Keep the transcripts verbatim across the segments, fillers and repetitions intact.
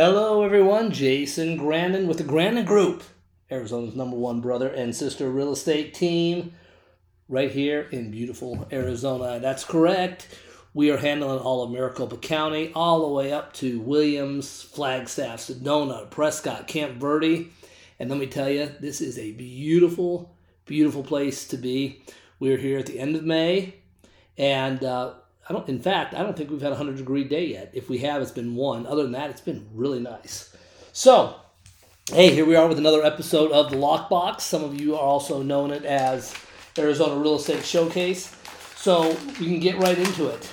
Hello everyone, Jason Grandon with the Grandon Group, Arizona's number one brother and sister real estate team, right here in beautiful Arizona. That's correct. We are handling all of Maricopa County, all the way up to Williams, Flagstaff, Sedona, Prescott, Camp Verde. And let me tell you, this is a beautiful, beautiful place to be. We're here at the end of May, and uh, I don't. In fact, I don't think we've had a one hundred degree day yet. If we have, it's been one. Other than that, it's been really nice. So, hey, here we are with another episode of The Lockbox. Some of you are also known it as Arizona Real Estate Showcase. So we can get right into it.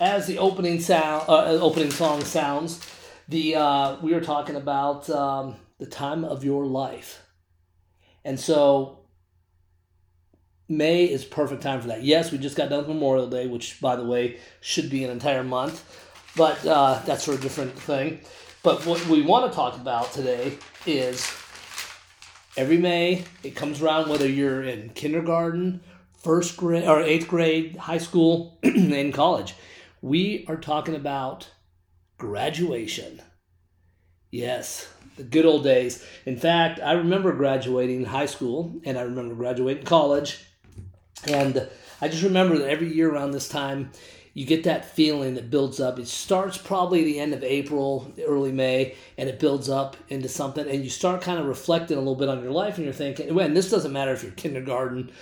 As the opening sound, uh, opening song sounds, the uh, we are talking about um, the time of your life, and so May is perfect time for that. Yes, we just got done with Memorial Day, which, by the way, should be an entire month, but uh, that's for a different thing. But what we want to talk about today is every May, it comes around whether you're in kindergarten, first grade, or eighth grade, high school, and college. We are talking about graduation. Yes, the good old days. In fact, I remember graduating high school, and I remember graduating college. And I just remember that every year around this time, you get that feeling that builds up. It starts probably at the end of April, early May, and it builds up into something. And you start kind of reflecting a little bit on your life, and you're thinking, well, and this doesn't matter if you're kindergarten,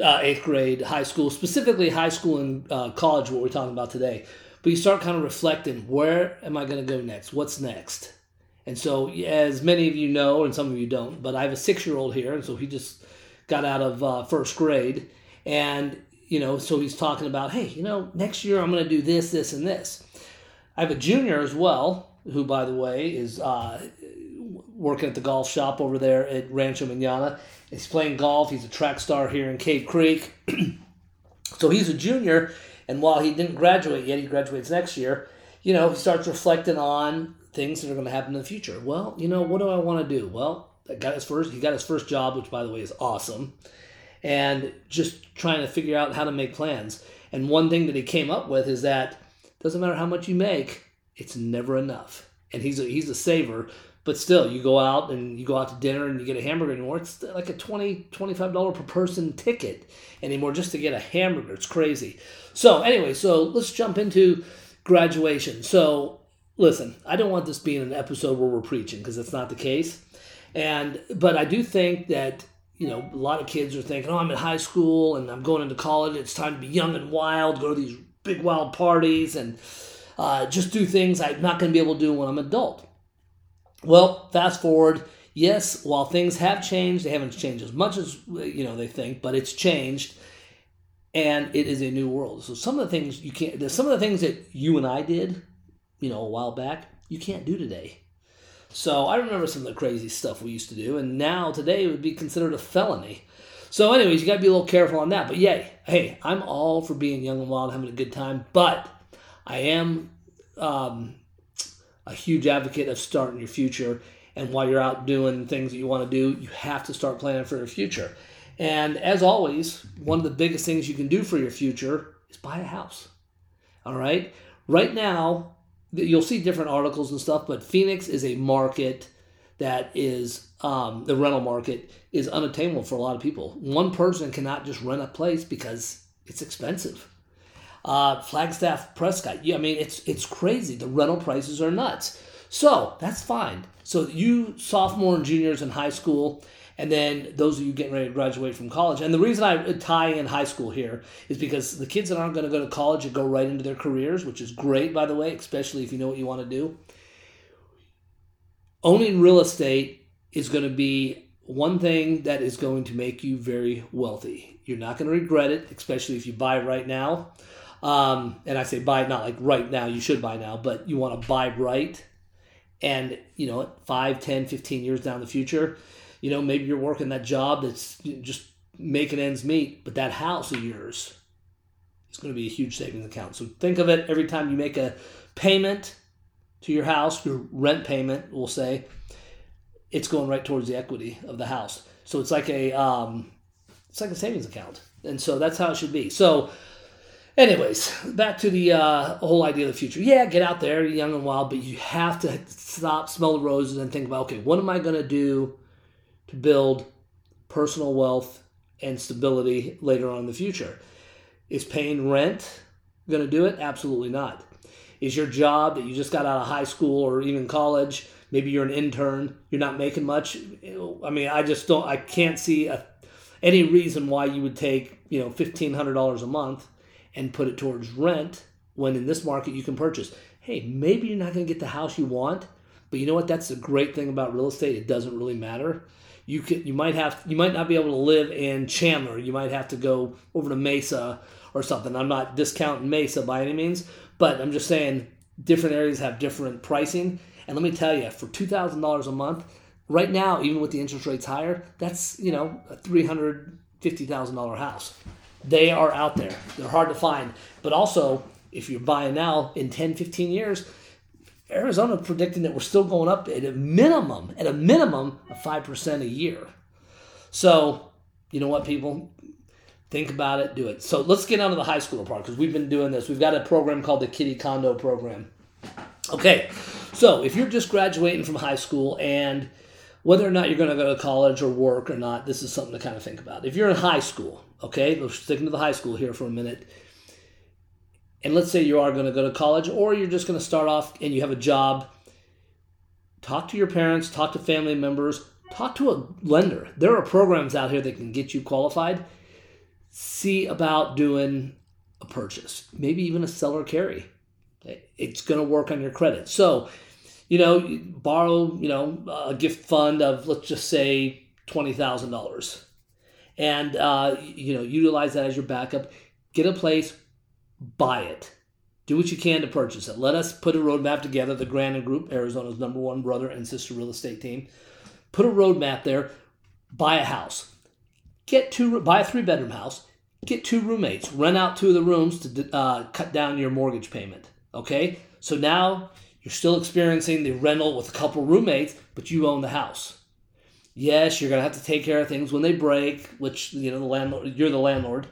uh, eighth grade, high school, specifically high school and uh, college, what we're talking about today. But you start kind of reflecting, where am I going to go next? What's next? And so, as many of you know, and some of you don't, but I have a six-year-old here, and so he just got out of uh, first grade, and, you know, so he's talking about, hey, you know, next year I'm going to do this, this, and this. I have a junior as well, who, by the way, is uh, working at the golf shop over there at Rancho Manana. He's playing golf. He's a track star here in Cave Creek. So he's a junior, and while he didn't graduate yet, he graduates next year, you know, he starts reflecting on things that are going to happen in the future. Well, you know, what do I want to do? Well, I got his first, he got his first job, which, by the way, is awesome. And just trying to figure out how to make plans. And one thing that he came up with is that it doesn't matter how much you make, it's never enough. And he's a, he's a saver, but still, you go out and you go out to dinner and you get a hamburger anymore. It's like a twenty dollars, twenty-five dollars per person ticket anymore just to get a hamburger. It's crazy. So anyway, so let's jump into graduation. So listen, I don't want this being an episode where we're preaching, because that's not the case. And but I do think that, you know, a lot of kids are thinking, oh, I'm in high school and I'm going into college. It's time to be young and wild, go to these big wild parties and uh, just do things I'm not going to be able to do when I'm an adult. Well, fast forward. Yes, while things have changed, they haven't changed as much as, you know, they think, but it's changed. And it is a new world. So some of the things you can't, some of the things that you and I did, you know, a while back, you can't do today. So I remember some of the crazy stuff we used to do, and now today it would be considered a felony. So anyways, you got to be a little careful on that. But yay, hey, I'm all for being young and wild, having a good time, but I am um, a huge advocate of starting your future, and while you're out doing things that you want to do, you have to start planning for your future. And as always, one of the biggest things you can do for your future is buy a house. All right? Right now, you'll see different articles and stuff, but Phoenix is a market that is, um, the rental market is unattainable for a lot of people. One person cannot just rent a place because it's expensive. Uh, Flagstaff, Prescott, yeah, I mean, it's it's crazy. The rental prices are nuts. So that's fine. So you sophomore and juniors in high school, and then those of you getting ready to graduate from college. And the reason I tie in high school here is because the kids that aren't going to go to college and go right into their careers, which is great, by the way, especially if you know what you want to do. Owning real estate is going to be one thing that is going to make you very wealthy. You're not going to regret it, especially if you buy right now. Um, and I say buy, not like right now, you should buy now, but you want to buy right. And, you know, five, ten, fifteen years down the future, you know, maybe you're working that job that's just making ends meet, but that house of yours is going to be a huge savings account. So think of it every time you make a payment to your house, your rent payment, we'll say, it's going right towards the equity of the house. So it's like a um, it's like a savings account, and so that's how it should be. So Anyways, back to the uh, whole idea of the future. Yeah, get out there, young and wild, but you have to stop, smell the roses, and think about, okay, what am I going to do to build personal wealth and stability later on in the future? Is paying rent going to do it? Absolutely not. Is your job that you just got out of high school or even college, maybe you're an intern, you're not making much? I mean, I just don't, I can't see a, any reason why you would take, you know, fifteen hundred dollars a month and put it towards rent when in this market you can purchase. Hey, maybe you're not going to get the house you want, but you know what? That's the great thing about real estate. It doesn't really matter. You can, you might have, you might not be able to live in Chandler. You might have to go over to Mesa or something. I'm not discounting Mesa by any means, but I'm just saying different areas have different pricing. And let me tell you, for two thousand dollars a month, right now, even with the interest rates higher, that's, you know, a three hundred fifty thousand dollars house. They are out there. They're hard to find. But also, if you're buying now, in ten, fifteen years, Arizona predicting that we're still going up at a minimum, at a minimum of five percent a year. So, you know what, people? Think about it. Do it. So let's get on to the high school part, because we've been doing this. We've got a program called the Kitty Condo Program. Okay. So if you're just graduating from high school and whether or not you're going to go to college or work or not, this is something to kind of think about. If you're in high school, okay, we're sticking to the high school here for a minute, and let's say you are going to go to college or you're just going to start off and you have a job, talk to your parents, talk to family members, talk to a lender. There are programs out here that can get you qualified. See about doing a purchase, maybe even a seller carry. It's going to work on your credit. So, you know, borrow, you know, a gift fund of, let's just say, twenty thousand dollars. And, uh, you know, utilize that as your backup. Get a place, buy it. Do what you can to purchase it. Let us put a roadmap together. The Grandon Group, Arizona's number one brother and sister real estate team. Put a roadmap there. Buy a house. Get two. Buy a three-bedroom house. Get two roommates. Rent out two of the rooms to uh, cut down your mortgage payment. Okay? So now you're still experiencing the rental with a couple roommates, but you own the house. Yes, you're going to have to take care of things when they break, which, you know, the landlord, you're the landlord.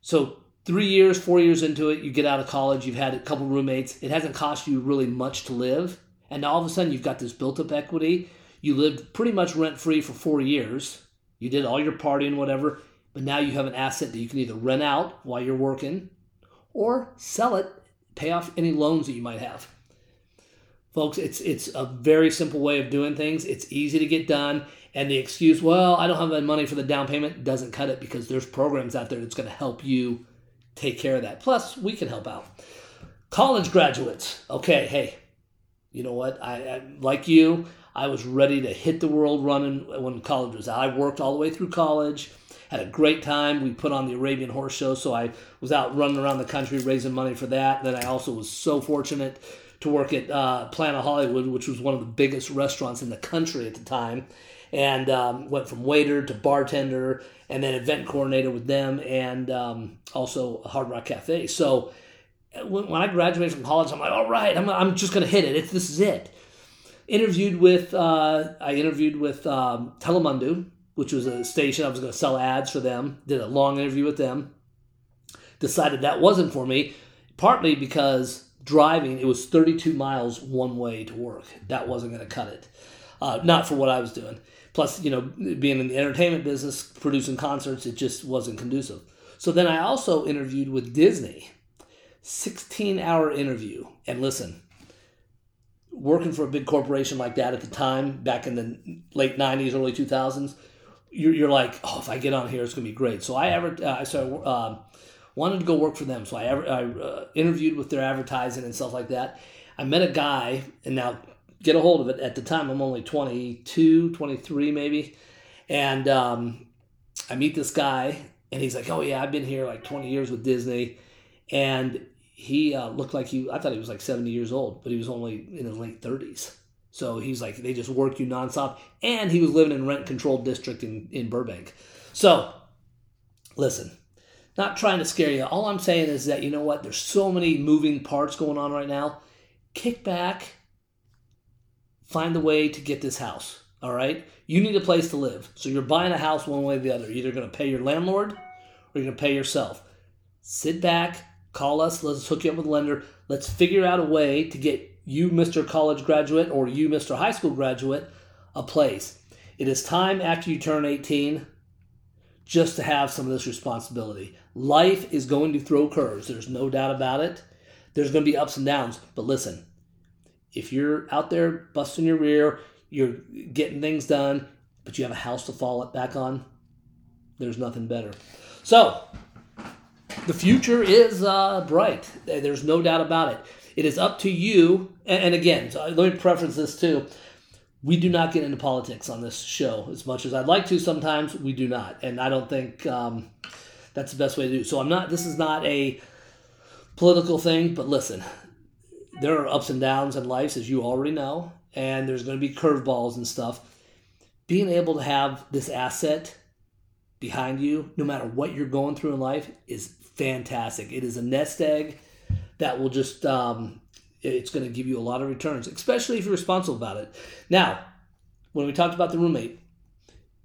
So three years, four years into it, you get out of college, you've had a couple roommates. It hasn't cost you really much to live. And now all of a sudden you've got this built-up equity. You lived pretty much rent-free for four years. You did all your partying, whatever. But now you have an asset that you can either rent out while you're working or sell it, pay off any loans that you might have. Folks, it's it's a very simple way of doing things. It's easy to get done. And the excuse, well, I don't have the money for the down payment, doesn't cut it, because there's programs out there that's going to help you take care of that. Plus, we can help out. College graduates. Okay, hey, you know what? I, I like you, I was ready to hit the world running when college was out. I worked all the way through college, had a great time. We put on the Arabian Horse Show, so I was out running around the country raising money for that. Then I also was so fortunate to work at uh, Planet Hollywood, which was one of the biggest restaurants in the country at the time, and um, went from waiter to bartender and then event coordinator with them, and um, also Hard Rock Cafe. So when, when I graduated from college, I'm like, all right, I'm, I'm just going to hit it. It's, this is it. Interviewed with, uh, I interviewed with um, Telemundo, which was a station I was going to sell ads for them. Did a long interview with them. Decided that wasn't for me, partly because driving, it was thirty-two miles one way to work. That wasn't going to cut it. Uh, not for what I was doing. Plus, you know, being in the entertainment business, producing concerts, it just wasn't conducive. So then I also interviewed with Disney. sixteen-hour interview. And listen, working for a big corporation like that at the time, back in the late nineties, early two thousands, you're, you're like, oh, if I get on here, it's going to be great. So I ever, uh, so I, uh, wanted to go work for them. So I, I uh, interviewed with their advertising and stuff like that. I met a guy, and now get a hold of it. At the time, I'm only twenty-two, twenty-three maybe. And um, I meet this guy, and he's like, oh, yeah, I've been here like twenty years with Disney. And he uh, looked like he, I thought he was like seventy years old, but he was only in his late thirties. So he's like, they just work you nonstop. And he was living in rent-controlled district in, in Burbank. So, listen. Not trying to scare you. All I'm saying is that, you know what, there's so many moving parts going on right now. Kick back. Find a way to get this house, all right? You need a place to live. So you're buying a house one way or the other. You're either going to pay your landlord or you're going to pay yourself. sit back, call us, let's hook you up with a lender, let's figure out a way to get you, Mister College Graduate, or you, Mister High School Graduate, a place. It is time after you turn eighteen just to have some of this responsibility. Life is going to throw curves. There's no doubt about it. There's going to be ups and downs. But listen, if you're out there busting your rear, you're getting things done, but you have a house to fall back on, there's nothing better. So the future is uh, bright. There's no doubt about it. It is up to you. And again, so let me preference this too. We do not get into politics on this show as much as I'd like to. Sometimes we do not. And I don't think um, that's the best way to do it. So I'm not, this is not a political thing, but listen, there are ups and downs in life, as you already know, and there's going to be curveballs and stuff. Being able to have this asset behind you, no matter what you're going through in life, is fantastic. It is a nest egg that will just, um, it's going to give you a lot of returns, especially if you're responsible about it. Now, when we talked about the roommate,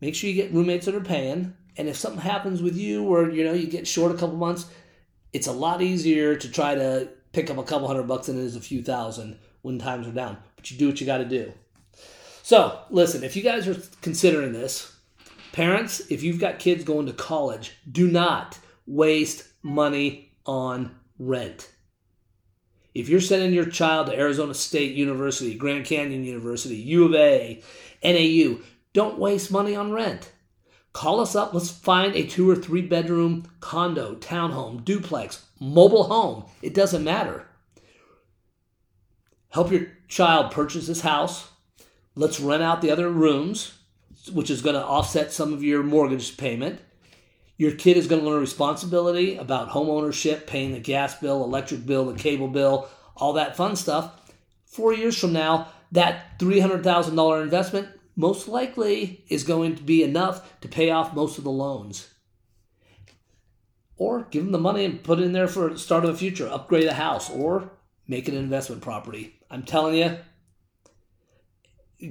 make sure you get roommates that are paying. And if something happens with you or, you know, you get short a couple months, it's a lot easier to try to pick up a couple hundred bucks than it is a few thousand when times are down. But you do what you got to do. So, listen, if you guys are considering this, parents, if you've got kids going to college, do not waste money on rent. If you're sending your child to Arizona State University, Grand Canyon University, U of A, N A U, don't waste money on rent. Call us up. Let's find a two or three bedroom condo, townhome, duplex, mobile home. It doesn't matter. Help your child purchase this house. Let's rent out the other rooms, which is going to offset some of your mortgage payment. Your kid is going to learn responsibility about home ownership, paying the gas bill, electric bill, the cable bill, all that fun stuff. Four years from now, that three hundred thousand dollars investment most likely is going to be enough to pay off most of the loans. Or give them the money and put it in there for the start of the future, upgrade a house, or make it an investment property. I'm telling you,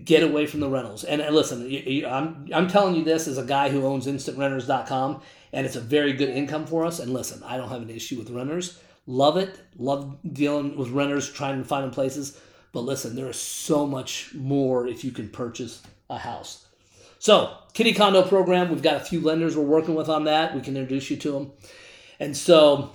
get away from the rentals. And listen, I'm I'm telling you this as a guy who owns instant renters dot com, and it's a very good income for us. And listen, I don't have an issue with renters. Love it. Love dealing with renters, trying to find them places. But listen, there is so much more if you can purchase a house. So, Kitty Condo Program, we've got a few lenders we're working with on that. We can introduce you to them. And so,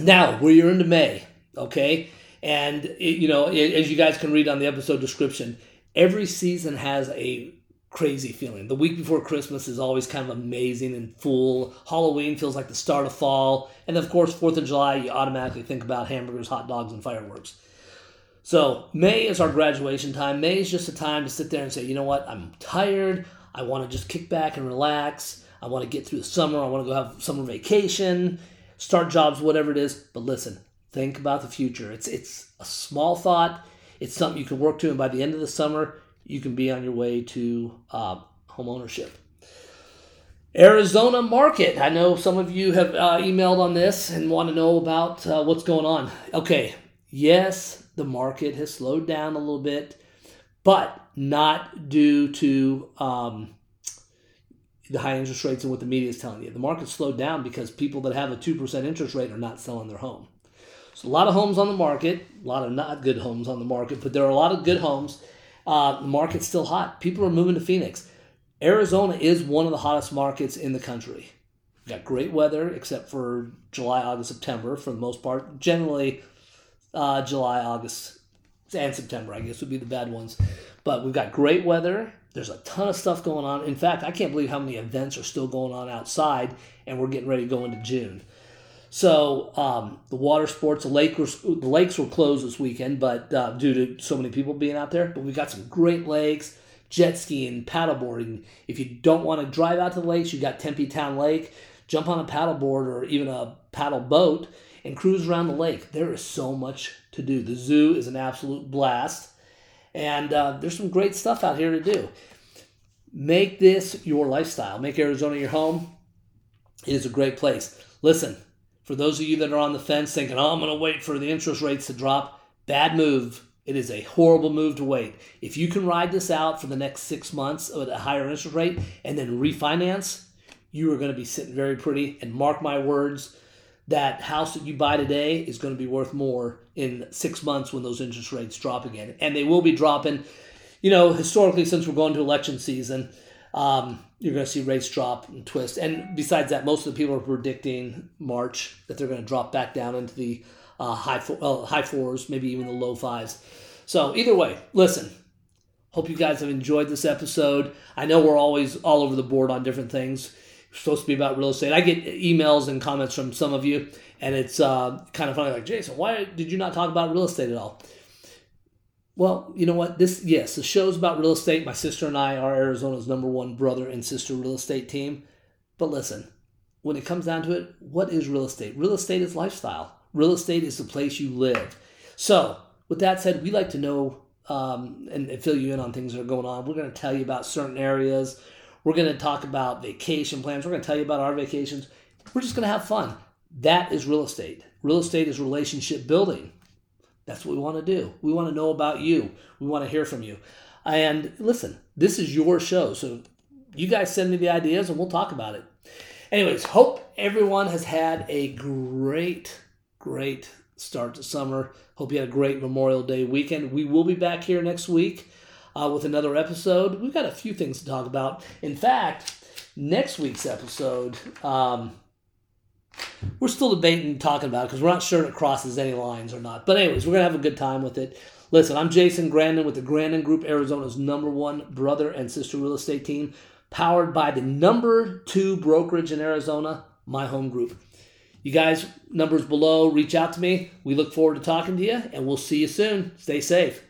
now, we're into May, okay? And, it, you know, it, as you guys can read on the episode description, every season has a crazy feeling. The week before Christmas is always kind of amazing and full. Halloween feels like the start of fall. And, of course, fourth of July, you automatically think about hamburgers, hot dogs, and fireworks. So May is our graduation time. May is just a time to sit there and say, you know what, I'm tired. I want to just kick back and relax. I want to get through the summer. I want to go have summer vacation, start jobs, whatever it is. But listen, think about the future. It's it's a small thought. It's something you can work to, and by the end of the summer, you can be on your way to uh, home ownership. Arizona market. I know some of you have uh, emailed on this and want to know about uh, what's going on. Okay, yes, the market has slowed down a little bit, but not due to um, the high interest rates and what the media is telling you. The market slowed down because people that have a two percent interest rate are not selling their home. So a lot of homes on the market, a lot of not good homes on the market, but there are a lot of good homes. Uh, the market's still hot. People are moving to Phoenix. Arizona is one of the hottest markets in the country. We've got great weather except for July, August, September for the most part. Generally, Uh, July, August, and September, I guess, would be the bad ones. But we've got great weather. There's a ton of stuff going on. In fact, I can't believe how many events are still going on outside, and we're getting ready to go into June. So um, the water sports, the, lake were, the lakes were closed this weekend but uh, due to so many people being out there. But we've got some great lakes, jet skiing, paddleboarding. If you don't want to drive out to the lakes, you've got Tempe Town Lake. Jump on a paddleboard or even a paddle boat and cruise around the lake. There is so much to do. The zoo is an absolute blast. And uh, there's some great stuff out here to do. Make this your lifestyle. Make Arizona your home. It is a great place. Listen, for those of you that are on the fence thinking, oh, I'm going to wait for the interest rates to drop, bad move. It is a horrible move to wait. If you can ride this out for the next six months at a higher interest rate and then refinance, you are going to be sitting very pretty. And mark my words, that house that you buy today is going to be worth more in six months when those interest rates drop again. And they will be dropping. You know, historically, since we're going to election season, um, you're going to see rates drop and twist. And besides that, most of the people are predicting March that they're going to drop back down into the uh, high four, uh, high fours, maybe even the low fives. So either way, listen, hope you guys have enjoyed this episode. I know we're always all over the board on different things. It's supposed to be about real estate. I get emails and comments from some of you, and it's uh, kind of funny, like, Jason, why did you not talk about real estate at all? Well, you know what? This yes, the show's about real estate. My sister and I are Arizona's number one brother and sister real estate team. But listen, when it comes down to it, what is real estate? Real estate is lifestyle. Real estate is the place you live. So with that said, we like to know um, and, and fill you in on things that are going on. We're going to tell you about certain areas. We're going to talk about vacation plans. We're going to tell you about our vacations. We're just going to have fun. That is real estate. Real estate is relationship building. That's what we want to do. We want to know about you. We want to hear from you. And listen, this is your show. So you guys send me the ideas and we'll talk about it. Anyways, hope everyone has had a great, great start to summer. Hope you had a great Memorial Day weekend. We will be back here next week uh, with another episode. We've got a few things to talk about. In fact, next week's episode, um, we're still debating talking about it because we're not sure if it crosses any lines or not. But anyways, we're going to have a good time with it. Listen, I'm Jason Grandon with the Grandon Group, Arizona's number one brother and sister real estate team, powered by the number two brokerage in Arizona, My Home Group. You guys, numbers below, reach out to me. We look forward to talking to you, and we'll see you soon. Stay safe.